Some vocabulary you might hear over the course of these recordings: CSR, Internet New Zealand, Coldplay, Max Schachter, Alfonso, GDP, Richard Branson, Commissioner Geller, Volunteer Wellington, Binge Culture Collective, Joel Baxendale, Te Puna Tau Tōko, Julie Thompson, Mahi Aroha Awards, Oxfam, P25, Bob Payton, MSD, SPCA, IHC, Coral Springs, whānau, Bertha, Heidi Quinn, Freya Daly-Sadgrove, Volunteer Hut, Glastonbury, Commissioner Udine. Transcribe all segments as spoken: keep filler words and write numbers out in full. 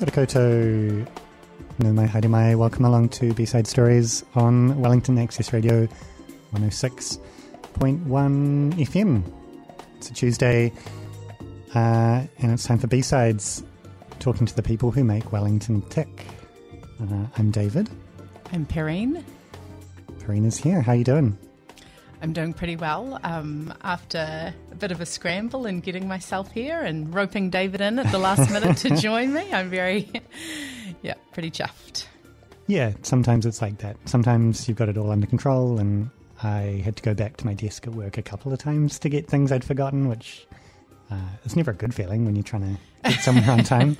Kia ora koutou. Nau mai, haere mai. Welcome along to B-Side Stories on Wellington Access Radio one oh six point one F M. It's a Tuesday uh, and it's time for B-Sides, talking to the people who make Wellington tick. Uh, I'm David. I'm Perrine. Perrine is here. How are you doing? I'm doing pretty well um, after a bit of a scramble and getting myself here and roping David in at the last minute to join me. I'm very, yeah, pretty chuffed. Yeah, sometimes it's like that. Sometimes you've got it all under control, and I had to go back to my desk at work a couple of times to get things I'd forgotten, which uh, it's never a good feeling when you're trying to get somewhere on time.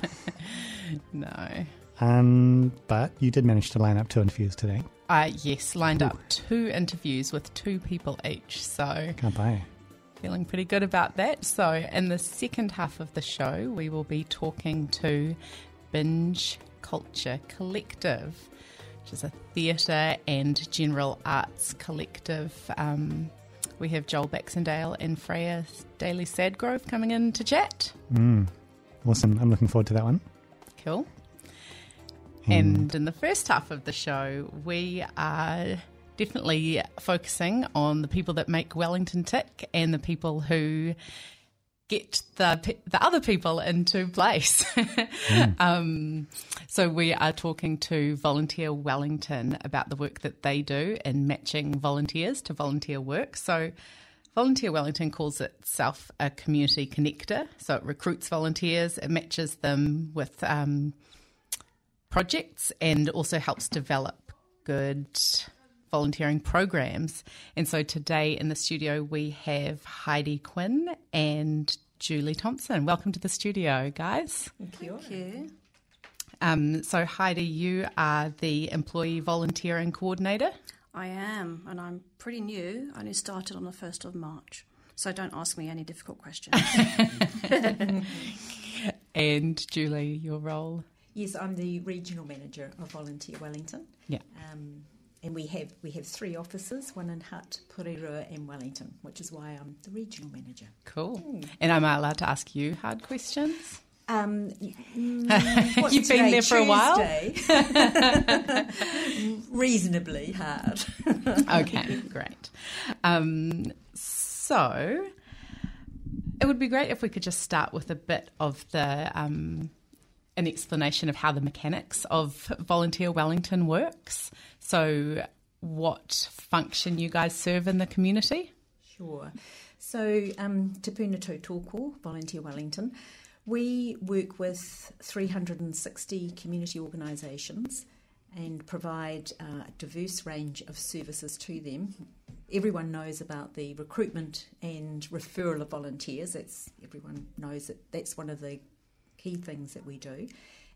No. Um, but you did manage to line up two interviews today. Uh, yes, lined Ooh. up two interviews with two people each. So can't buy. Feeling pretty good about that. So in the second half of the show, we will be talking to Binge Culture Collective, which is a theatre and general arts collective. Um, we have Joel Baxendale and Freya Daly-Sadgrove coming in to chat. Mm. Awesome. I'm looking forward to that one. Cool. And in the first half of the show, we are definitely focusing on the people that make Wellington tick and the people who get the the other people into place. Mm. um, so we are talking to Volunteer Wellington about the work that they do in matching volunteers to volunteer work. So Volunteer Wellington calls itself a community connector. So it recruits volunteers, it matches them with um projects and also helps develop good volunteering programs. And so today in the studio we have Heidi Quinn and Julie Thompson. Welcome to the studio, guys. Thank you. Thank you. Um, so Heidi, you are the Employee Volunteering Coordinator. I am, and I'm pretty new. I only started on the first of March, so don't ask me any difficult questions. And Julie, your role? Yes, I'm the regional manager of Volunteer Wellington. Yeah, um, and we have we have three offices: one in Hutt, Porirua, and Wellington, which is why I'm the regional manager. Cool. Mm. And am I allowed to ask you hard questions? Um, what, You've today, been there for a while. Reasonably hard. Okay, great. Um, so it would be great if we could just start with a bit of the. Um, an explanation of how the mechanics of Volunteer Wellington works. So what function you guys serve in the community? Sure. So um, Te Puna Tau Tōko, Volunteer Wellington, we work with three hundred sixty community organisations and provide uh, a diverse range of services to them. Everyone knows about the recruitment and referral of volunteers. It's, everyone knows that that's one of the key things that we do,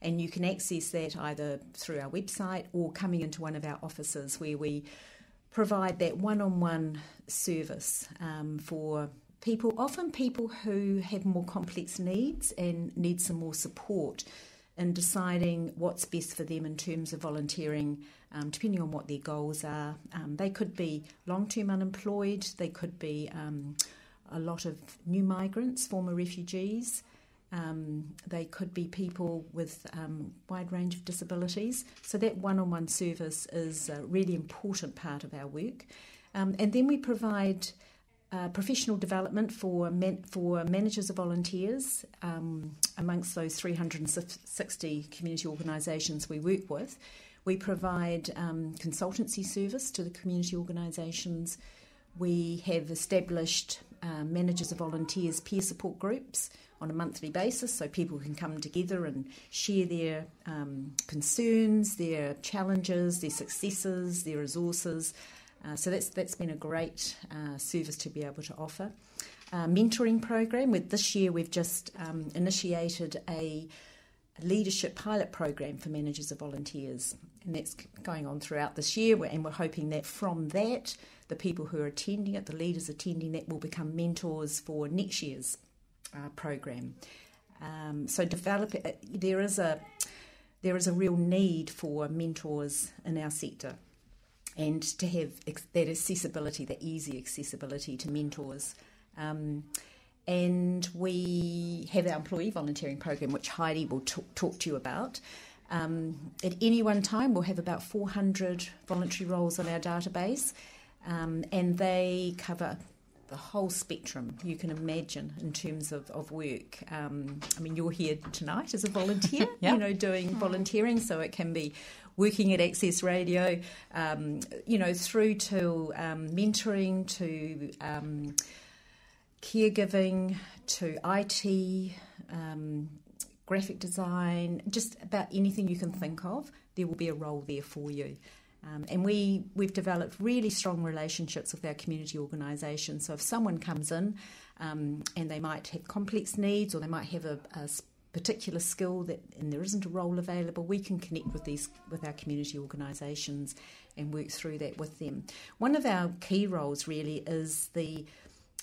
and you can access that either through our website or coming into one of our offices where we provide that one-on-one service um, for people, often people who have more complex needs and need some more support in deciding what's best for them in terms of volunteering, um, depending on what their goals are. Um, they could be long-term unemployed, they could be um, a lot of new migrants, former refugees. Um, they could be people with a um, wide range of disabilities. So that one-on-one service is a really important part of our work. Um, and then we provide uh, professional development for man- for managers of volunteers um, amongst those three hundred sixty community organisations we work with. We provide um, consultancy service to the community organisations. We have established uh, managers of volunteers peer support groups on a monthly basis, so people can come together and share their um, concerns, their challenges, their successes, their resources. Uh, so that's that's been a great uh, service to be able to offer. Uh, mentoring program. With this year, we've just um, initiated a leadership pilot program for managers of volunteers, and that's going on throughout this year. And we're hoping that from that, the people who are attending it, the leaders attending that, will become mentors for next year's Uh, program. Um, so develop uh, there is a there is a real need for mentors in our sector, and to have ex- that accessibility, that easy accessibility to mentors. Um, And we have our employee volunteering program, which Heidi will t- talk to you about. Um, at any one time, we'll have about four hundred voluntary roles on our database, um, and they cover the whole spectrum you can imagine in terms of, of work. Um, I mean, you're here tonight as a volunteer, yep. you know, doing volunteering, so it can be working at Access Radio, um, you know, through to um, mentoring, to um, caregiving, to I T, um, graphic design, just about anything you can think of, there will be a role there for you. Um, and we, we've developed really strong relationships with our community organisations. So if someone comes in um, and they might have complex needs, or they might have a, a particular skill that and there isn't a role available, we can connect with these with our community organisations and work through that with them. One of our key roles really is the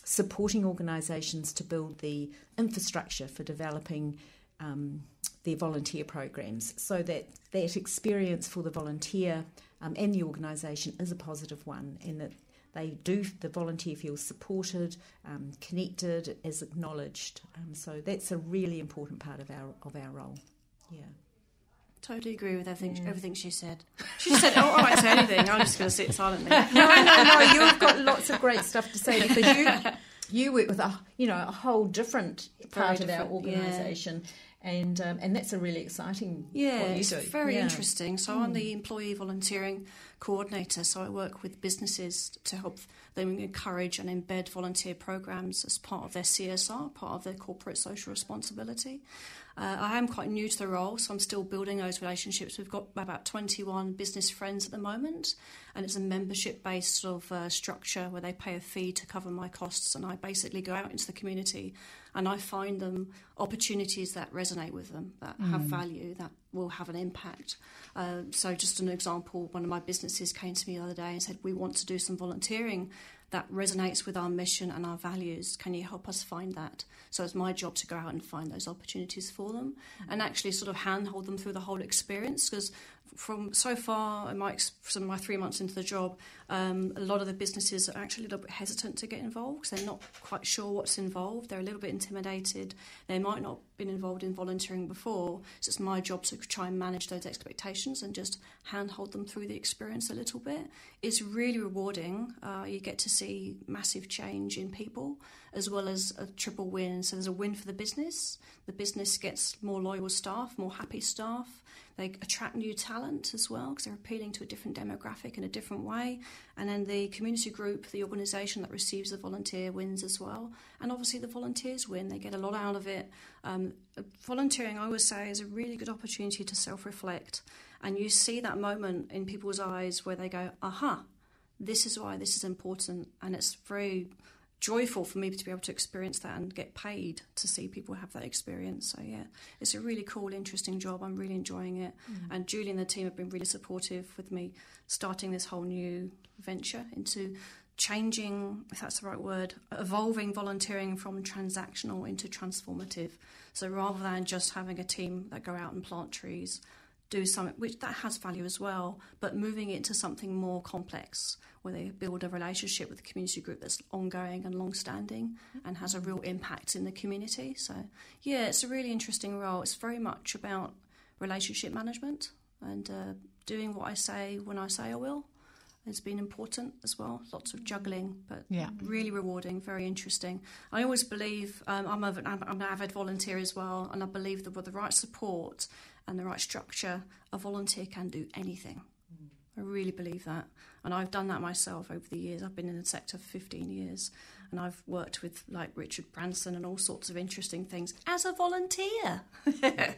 supporting organisations to build the infrastructure for developing Um, their volunteer programs, so that that experience for the volunteer um, and the organisation is a positive one, and that they do the volunteer feels supported, um, connected, is acknowledged. Um, so that's a really important part of our of our role. Yeah, totally agree with everything. Yeah. Everything she said. She said, "Oh, I won't say anything. I'm just going to sit silently." No, no, no. You've got lots of great stuff to say, because you you work with a you know a whole different part of our organisation. Yeah. And um, and that's a really exciting yeah, what you do. It's very yeah. interesting. So mm. I'm the employee volunteering coordinator. So I work with businesses to help them encourage and embed volunteer programs as part of their C S R, part of their corporate social responsibility. Uh, I am quite new to the role, so I'm still building those relationships. We've got about twenty-one business friends at the moment, and it's a membership-based sort of uh, structure where they pay a fee to cover my costs, and I basically go out into the community and I find them opportunities that resonate with them, that mm. have value, that will have an impact. Uh, so just an example, one of my businesses came to me the other day and said, "We want to do some volunteering that resonates with our mission and our values. Can you help us find that?" So it's my job to go out and find those opportunities for them and actually sort of handhold them through the whole experience, because from so far, in my, from my three months into the job, um, a lot of the businesses are actually a little bit hesitant to get involved, because they're not quite sure what's involved. They're a little bit intimidated. They might not have been involved in volunteering before, so it's my job to try and manage those expectations and just handhold them through the experience a little bit. It's really rewarding. Uh, you get to see massive change in people, as well as a triple win. So there's a win for the business. The business gets more loyal staff, more happy staff. They attract new talent as well, because they're appealing to a different demographic in a different way. And then the community group, the organisation that receives the volunteer, wins as well. And obviously the volunteers win. They get a lot out of it. Um, volunteering, I always say, is a really good opportunity to self-reflect. And you see that moment in people's eyes where they go, aha, this is why this is important. And it's very joyful for me to be able to experience that and get paid to see people have that experience. So yeah, it's a really cool, interesting job. I'm really enjoying it. Mm-hmm. And Julie and the team have been really supportive with me starting this whole new venture into changing, if that's the right word, evolving volunteering from transactional into transformative. So rather than just having a team that go out and plant trees, do something, which that has value as well, but moving it to something more complex, where they build a relationship with the community group that's ongoing and long-standing and has a real impact in the community. So, yeah, it's a really interesting role. It's very much about relationship management and uh, doing what I say when I say I will. It's been important as well. Lots of juggling, but yeah. really rewarding, very interesting. I always believe, um, I'm, a, I'm an avid volunteer as well, and I believe that with the right support and the right structure, a volunteer can do anything. I really believe that, and I've done that myself over the years. I've been in the sector for fifteen years, and I've worked with like Richard Branson and all sorts of interesting things as a volunteer,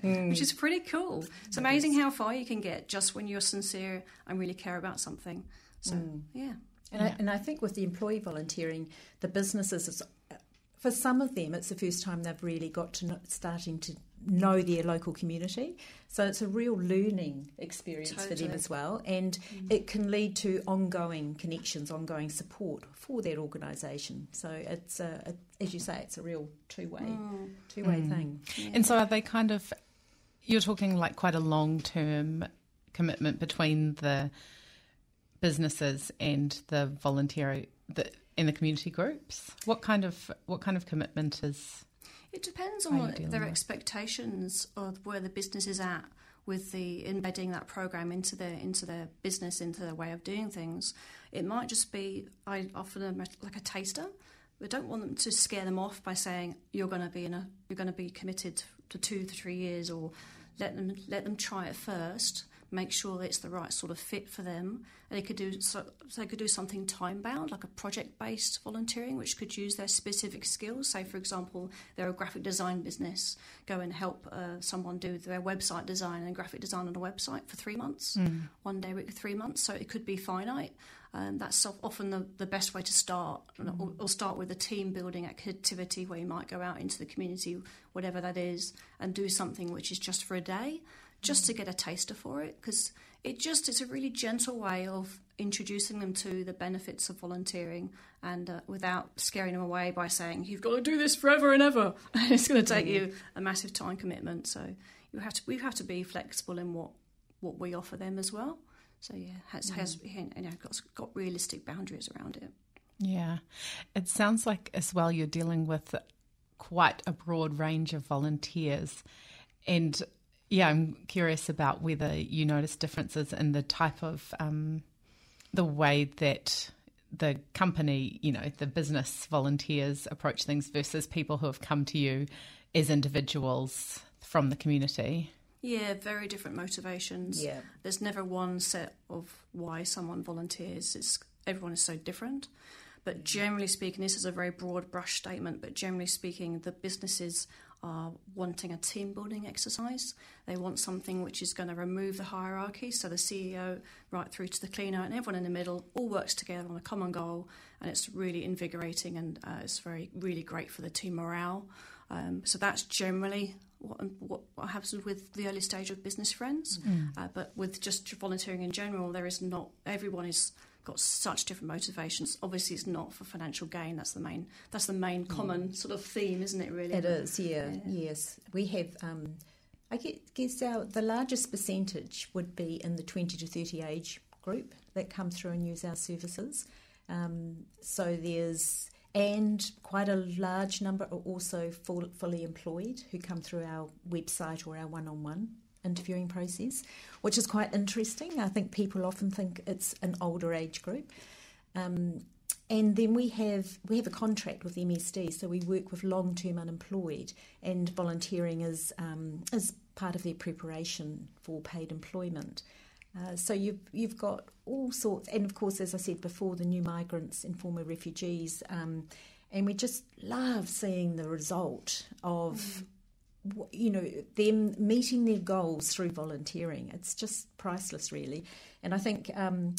mm. which is pretty cool. It's amazing yes. how far you can get just when you're sincere and really care about something. So mm. yeah, and yeah. I, and I think with the employee volunteering, the businesses, it's, for some of them, it's the first time they've really got to know, starting to know their local community, so it's a real learning experience totally. For them as well, and mm. it can lead to ongoing connections, ongoing support for their organisation. So it's a, a, as you say, it's a real two-way mm. two-way mm. thing. Yeah. And so are they kind of, you're talking like quite a long-term commitment between the businesses and the volunteer, the in the community groups? What kind of what kind of commitment is? It depends on what their with? expectations of where the business is at with the embedding that program into their into their business, into their way of doing things. It might just be I offer them like a taster. I don't want them to scare them off by saying you're going to be in a you're going to be committed to two to three years, or let them let them try it first. Make sure that it's the right sort of fit for them. And they could do so, so they could do something time bound, like a project based volunteering, which could use their specific skills. Say, for example, they're a graphic design business. Go and help uh, someone do their website design and graphic design on a website for three months, mm. one day a week, three months. So it could be finite. Um, that's often the, the best way to start, mm. or, or start with a team building activity where you might go out into the community, whatever that is, and do something which is just for a day, just to get a taster for it, because it just it's a really gentle way of introducing them to the benefits of volunteering, and uh, without scaring them away by saying you've got to do this forever and ever and it's going to take you a massive time commitment. So you have to we have to be flexible in what what we offer them as well. So yeah, has mm-hmm. has you know, got got realistic boundaries around it. Yeah, it sounds like as well you're dealing with quite a broad range of volunteers, and yeah, I'm curious about whether you notice differences in the type of um, the way that the company, you know, the business volunteers approach things versus people who have come to you as individuals from the community. Yeah, very different motivations. Yeah, there's never one set of why someone volunteers. It's everyone is so different. But generally speaking, this is a very broad brush statement, but generally speaking, the businesses are wanting a team building exercise. They want something which is going to remove the hierarchy, so the C E O right through to the cleaner and everyone in the middle all works together on a common goal, and it's really invigorating, and uh, it's very really great for the team morale. Um, so that's generally what, what, what happens with the early stage of business friends. Mm. Uh, but with just volunteering in general, there is not everyone is... got such different motivations. Obviously, it's not for financial gain. That's the main. That's the main common mm. sort of theme, isn't it? Really, it is. Yeah. yeah. Yes, we have. Um, I guess our the largest percentage would be in the twenty to thirty age group that come through and use our services. Um, so there's and quite a large number are also full, fully employed who come through our website or our one-on-one interviewing process, which is quite interesting. I think people often think it's an older age group. Um, and then we have we have a contract with M S D, so we work with long-term unemployed, and volunteering is um, is part of their preparation for paid employment. Uh, so you've you've got all sorts, and of course, as I said before, the new migrants and former refugees, um, and we just love seeing the result of. Mm-hmm. You know, them meeting their goals through volunteering. It's just priceless, really. And I think um,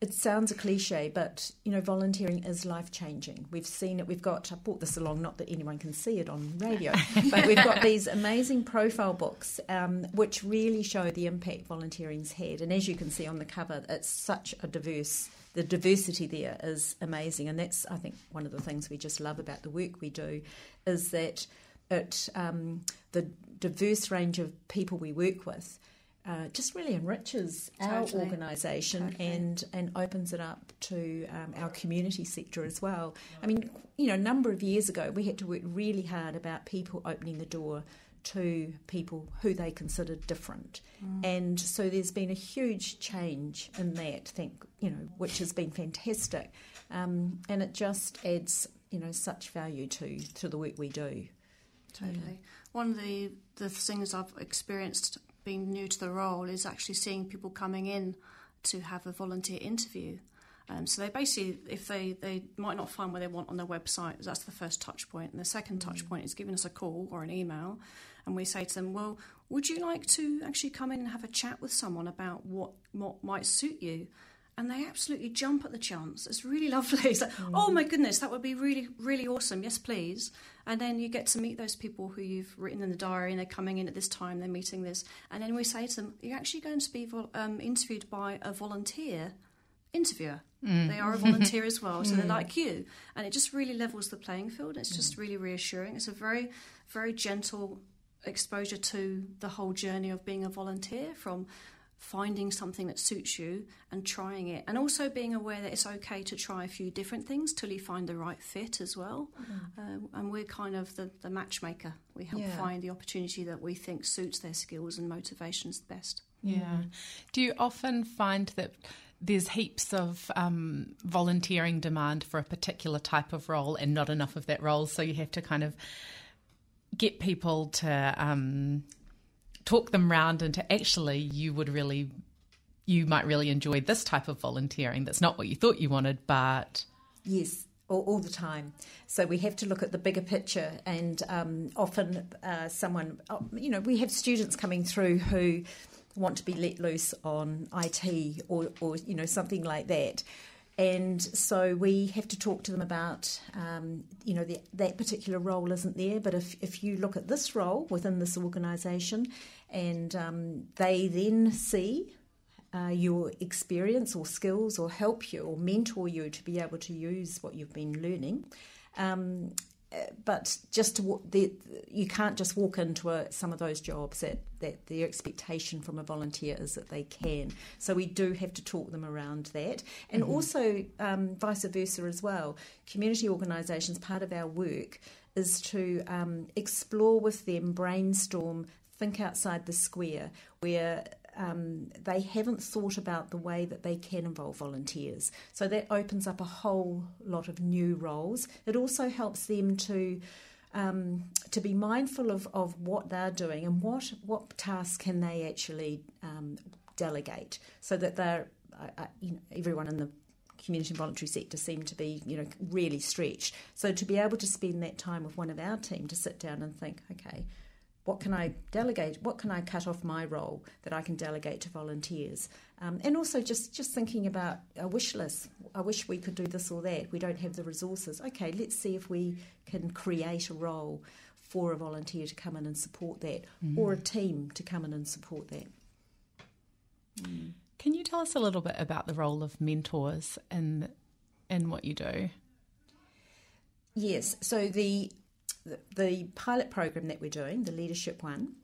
it sounds a cliche, but, you know, volunteering is life-changing. We've seen it. We've got, I brought this along, not that anyone can see it on radio, but we've got these amazing profile books um, which really show the impact volunteering's had. And as you can see on the cover, it's such a diverse, the diversity there is amazing. And that's, I think, one of the things we just love about the work we do is that It um, the diverse range of people we work with uh, just really enriches totally. Our organisation totally. and, and opens it up to um, our community sector as well. I mean, you know, a number of years ago we had to work really hard about people opening the door to people who they considered different, mm. and so there's been a huge change in that. Think you know, which has been fantastic, um, and it just adds you know such value to to the work we do. Totally. Yeah. One of the, the things I've experienced being new to the role is actually seeing people coming in to have a volunteer interview. Um, so they basically, if they, they might not find what they want on their website, that's the first touch point. And the second touch point is giving us a call or an email. And we say to them, well, would you like to actually come in and have a chat with someone about what, what might suit you? And they absolutely jump at the chance. It's really lovely. It's like, oh my goodness, that would be really, really awesome. Yes, please. And then you get to meet those people who you've written in the diary, and they're coming in at this time, they're meeting this. And then we say to them, you're actually going to be um, interviewed by a volunteer interviewer. Mm. They are a volunteer as well, so they're like you. And it just really levels the playing field. It's just really reassuring. It's a very, very gentle exposure to the whole journey of being a volunteer, from finding something that suits you and trying it, and also being aware that it's okay to try a few different things till you find the right fit as well. Mm. Uh, and we're kind of the, the matchmaker. We help yeah. find the opportunity that we think suits their skills and motivations the best. Yeah. Mm. Do you often find that there's heaps of um, volunteering demand for a particular type of role and not enough of that role, so you have to kind of get people to um, talk them round into actually you would really, you might really enjoy this type of volunteering that's not what you thought you wanted, but... Yes, all, all the time. So we have to look at the bigger picture, and um, often uh, someone, you know, we have students coming through who... want to be let loose on I T or, or you know, something like that. And so we have to talk to them about, um, you know, the, that particular role isn't there, but if, if you look at this role within this organisation and um, they then see uh, your experience or skills or help you or mentor you to be able to use what you've been learning, um, but just to, the, you can't just walk into a, some of those jobs that, that the expectation from a volunteer is that they can. So we do have to talk them around that. And mm-hmm. also um, vice versa as well. Community organisations, part of our work is to um, explore with them, brainstorm, think outside the square where... Um, they haven't thought about the way that they can involve volunteers. So that opens up a whole lot of new roles. It also helps them to um, to be mindful of, of what they're doing and what, what tasks can they actually um, delegate, so that they're, uh, you know, everyone in the community and voluntary sector seem to be, you know, really stretched. So to be able to spend that time with one of our team to sit down and think, okay, what can I delegate? What can I cut off my role that I can delegate to volunteers? Um, and also just, just thinking about a wish list. I wish we could do this or that. We don't have the resources. Okay, let's see if we can create a role for a volunteer to come in and support that, mm-hmm. or a team to come in and support that. Mm. Can you tell us a little bit about the role of mentors in, in what you do? Yes, so the... the pilot program that we're doing, the leadership one,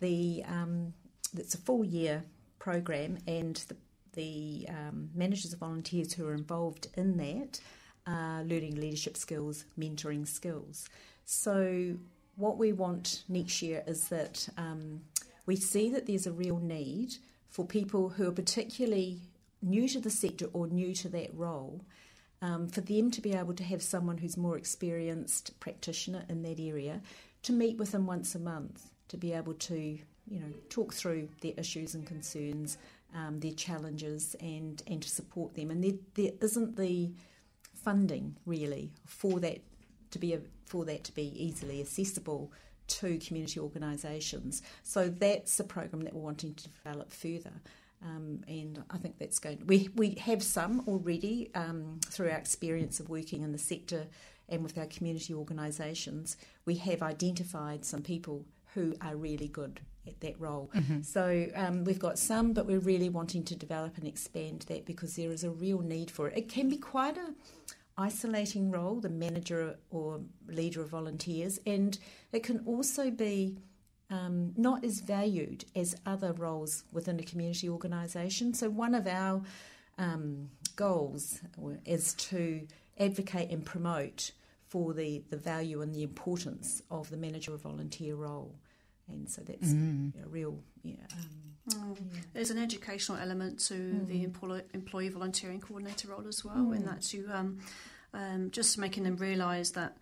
the um, it's a full year program, and the, the um, managers and volunteers who are involved in that are learning leadership skills, mentoring skills. So what we want next year is that um, we see that there's a real need for people who are particularly new to the sector or new to that role, Um, for them to be able to have someone who's more experienced practitioner in that area to meet with them once a month, to be able to, you know, talk through their issues and concerns, um, their challenges, and, and to support them. And there, there isn't the funding really for that to be a, for that to be easily accessible to community organisations. So that's a program that we're wanting to develop further. Um, and I think that's going to, we, we have some already um, through our experience of working in the sector and with our community organisations. We have identified some people who are really good at that role. Mm-hmm. So um, we've got some, but we're really wanting to develop and expand that because there is a real need for it. It can be quite a isolating role, the manager or leader of volunteers, and it can also be Um, not as valued as other roles within a community organisation. So one of our um, goals is to advocate and promote for the, the value and the importance of the manager or volunteer role. And so that's mm. a real... You know, um, mm. yeah. There's an educational element to mm. the employee, employee volunteering coordinator role as well, mm. in that you um, um, just making them realise that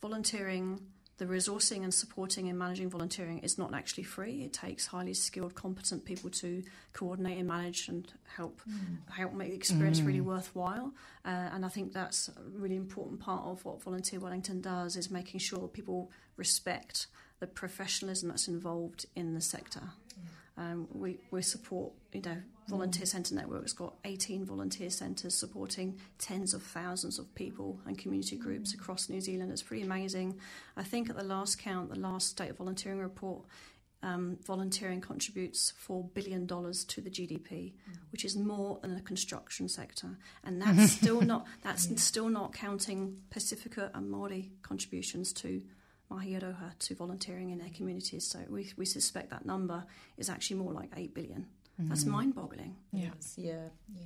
volunteering... the resourcing and supporting and managing volunteering is not actually free. It takes highly skilled, competent people to coordinate and manage and help mm. help make the experience mm. really worthwhile. Uh, and I think that's a really important part of what Volunteer Wellington does, is making sure people respect the professionalism that's involved in the sector. Mm. Um, we, we support, you know, Volunteer Centre Network's got eighteen volunteer centres supporting tens of thousands of people and community groups across New Zealand. It's pretty amazing. I think at the last count, the last State of Volunteering report, um, volunteering contributes four billion dollars to the G D P, which is more than the construction sector. And that's still not that's yeah. still not counting Pacifica and Māori contributions to Mahi Aroha, to volunteering in their communities. So we, we suspect that number is actually more like eight billion dollars. Mm. That's mind-boggling. Yeah, yeah, yeah.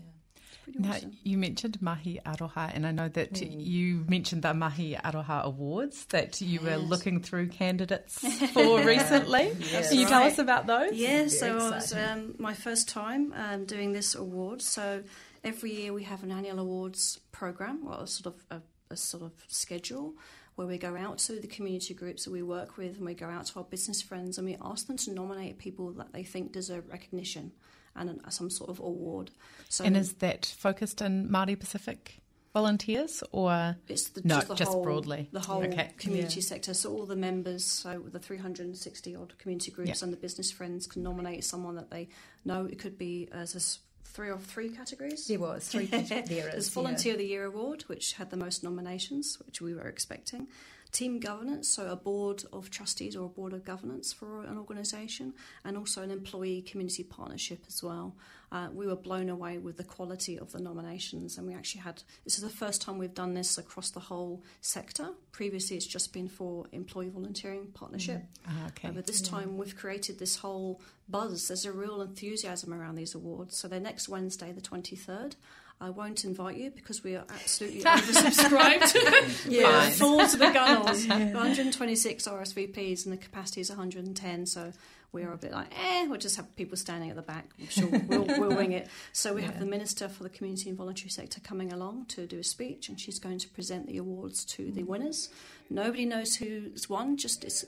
Now, awesome. You mentioned Mahi Aroha, and I know that mm. you mentioned the Mahi Aroha Awards that you yes. were looking through candidates for recently. Yes. Can you tell right. us about those? Yeah, so exciting. It was um, my first time um, doing this award. So every year we have an annual awards program, well, a sort of a, a sort of schedule where we go out to the community groups that we work with, and we go out to our business friends, and we ask them to nominate people that they think deserve recognition and some sort of award. So, and is that focused in Māori Pacific volunteers, or it's the, no, just, the just whole, broadly the whole okay. community yeah. sector? So all the members, so the three hundred sixty odd community groups yeah. and the business friends can nominate someone that they know. It could be as a three or three categories. There was three categories. There is Volunteer yeah. of the Year Award, which had the most nominations, which we were expecting. Team governance, so a board of trustees or a board of governance for an organisation, and also an employee community partnership as well. Uh, we were blown away with the quality of the nominations, and we actually had, this is the first time we've done this across the whole sector. Previously it's just been for employee volunteering partnership. Mm. Uh, okay. uh, but this yeah. time we've created this whole buzz. There's a real enthusiasm around these awards. So they're next Wednesday, the twenty-third. I won't invite you because we are absolutely oversubscribed. yeah, full to the gunnels. Yeah. one hundred twenty-six R S V Ps and the capacity is one hundred ten, so we are a bit like, eh, we'll just have people standing at the back. I'm sure we'll, we'll wing it. So we yeah. have the Minister for the Community and Voluntary Sector coming along to do a speech, and she's going to present the awards to the winners. Nobody knows who's won, just it's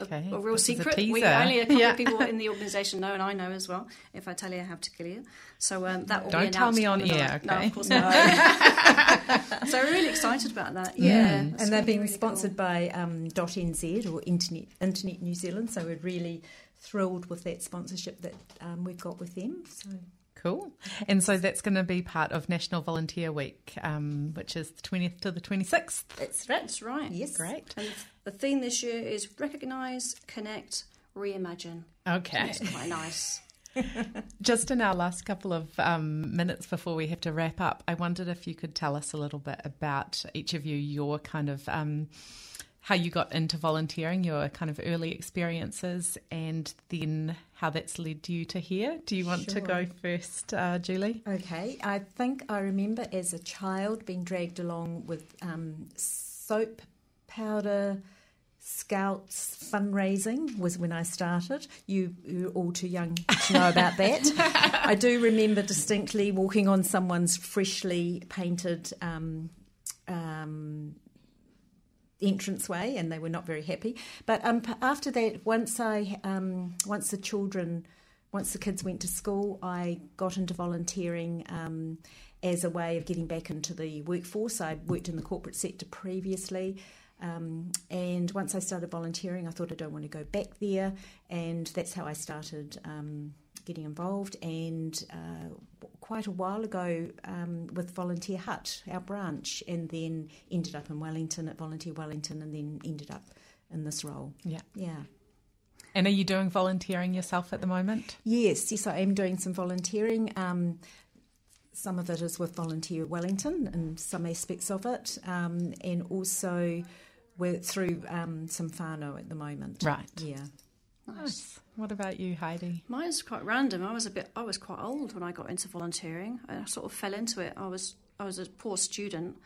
a, okay. a real this secret. A we only a couple yeah. of people in the organisation know, and I know as well. If I tell you, I have to kill you. So um, that will Don't be announced. Don't tell me on air, okay? No, of course not. So we're really excited about that. Yeah, yeah. and they're being really sponsored cool. by um, .nz or Internet Internet New Zealand. So we're really thrilled with that sponsorship that um, we've got with them. So. Cool. And so that's going to be part of National Volunteer Week, um, which is the twentieth to the twenty-sixth. That's right. That's right. Yes. Great. And the theme this year is recognise, connect, reimagine. Okay. That's quite nice. Just in our last couple of um, minutes before we have to wrap up, I wondered if you could tell us a little bit about each of you, your kind of... Um, how you got into volunteering, your kind of early experiences, and then how that's led you to here. Do you want sure. to go first, uh, Julie? Okay. I think I remember as a child being dragged along with um, soap powder, Scouts fundraising was when I started. You, you're all too young to know about that. I do remember distinctly walking on someone's freshly painted... Um, um, entranceway, and they were not very happy. But um, after that, once I, um, once the children, once the kids went to school, I got into volunteering um, as a way of getting back into the workforce. I worked in the corporate sector previously, um, and once I started volunteering, I thought I don't want to go back there, and that's how I started um, getting involved. And uh, quite a while ago um, with Volunteer Hut, our branch, and then ended up in Wellington at Volunteer Wellington, and then ended up in this role. Yeah. Yeah. And are you doing volunteering yourself at the moment? Yes, yes, I am doing some volunteering. Um, some of it is with Volunteer Wellington and some aspects of it, um, and also we're through um, some whānau at the moment. Right. Yeah. Nice. What about you, Heidi? Mine's quite random. I was a bit. I was quite old when I got into volunteering. I sort of fell into it. I was. I was a poor student,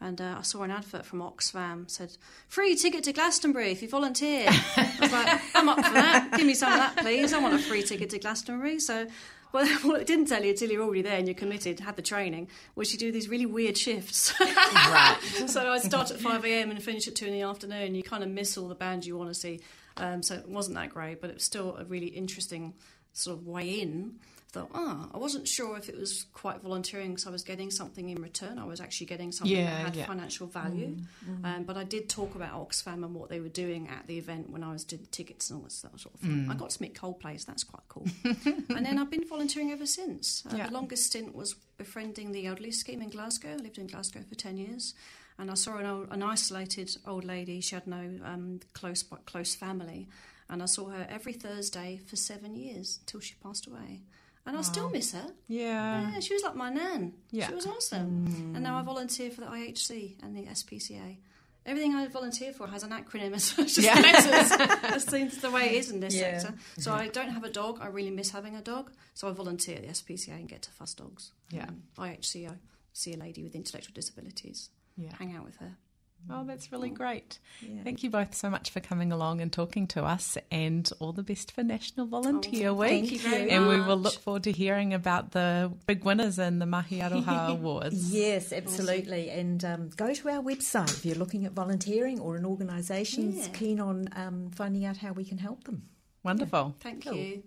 and uh, I saw an advert from Oxfam said free ticket to Glastonbury if you volunteer. I was like, I'm up for that. Give me some of that, please. I want a free ticket to Glastonbury. So. Well, what it didn't tell you until you're already there and you're committed, had the training, was you do these really weird shifts. Right. So I start at five a.m. and finish at two in the afternoon. You kind of miss all the bands you want to see. Um, so it wasn't that great, but it was still a really interesting sort of way in. Thought, ah, I wasn't sure if it was quite volunteering because I was getting something in return. I was actually getting something yeah, that had yeah. financial value. Mm, mm. Um, but I did talk about Oxfam and what they were doing at the event when I was doing the tickets and all that sort of thing. Mm. I got to meet Coldplay, so that's quite cool. And then I've been volunteering ever since. Uh, yeah. The longest stint was befriending the elderly scheme in Glasgow. I lived in Glasgow for ten years. And I saw an, old, an isolated old lady. She had no um, close, close family. And I saw her every Thursday for seven years till she passed away. And I still miss her. Yeah. Yeah, she was like my nan. Yeah. She was awesome. Mm. And now I volunteer for the I H C and the S P C A everything I volunteer for has an acronym as such. Yeah. That seems the way it is in this yeah. sector. So mm-hmm. I don't have a dog. I really miss having a dog. So I volunteer at the S P C A and get to fuss dogs. Yeah. Um, I H C, I see a lady with intellectual disabilities. Yeah. Hang out with her. Oh, that's really great. Yeah. Thank you both so much for coming along and talking to us, and all the best for National Volunteer oh, Week. Thank you very and much. We will look forward to hearing about the big winners in the Mahi Aroha Awards. Yes, absolutely. Awesome. And um, go to our website if you're looking at volunteering or an organisation's yeah. keen on um, finding out how we can help them. Wonderful. Yeah. Thank cool. you.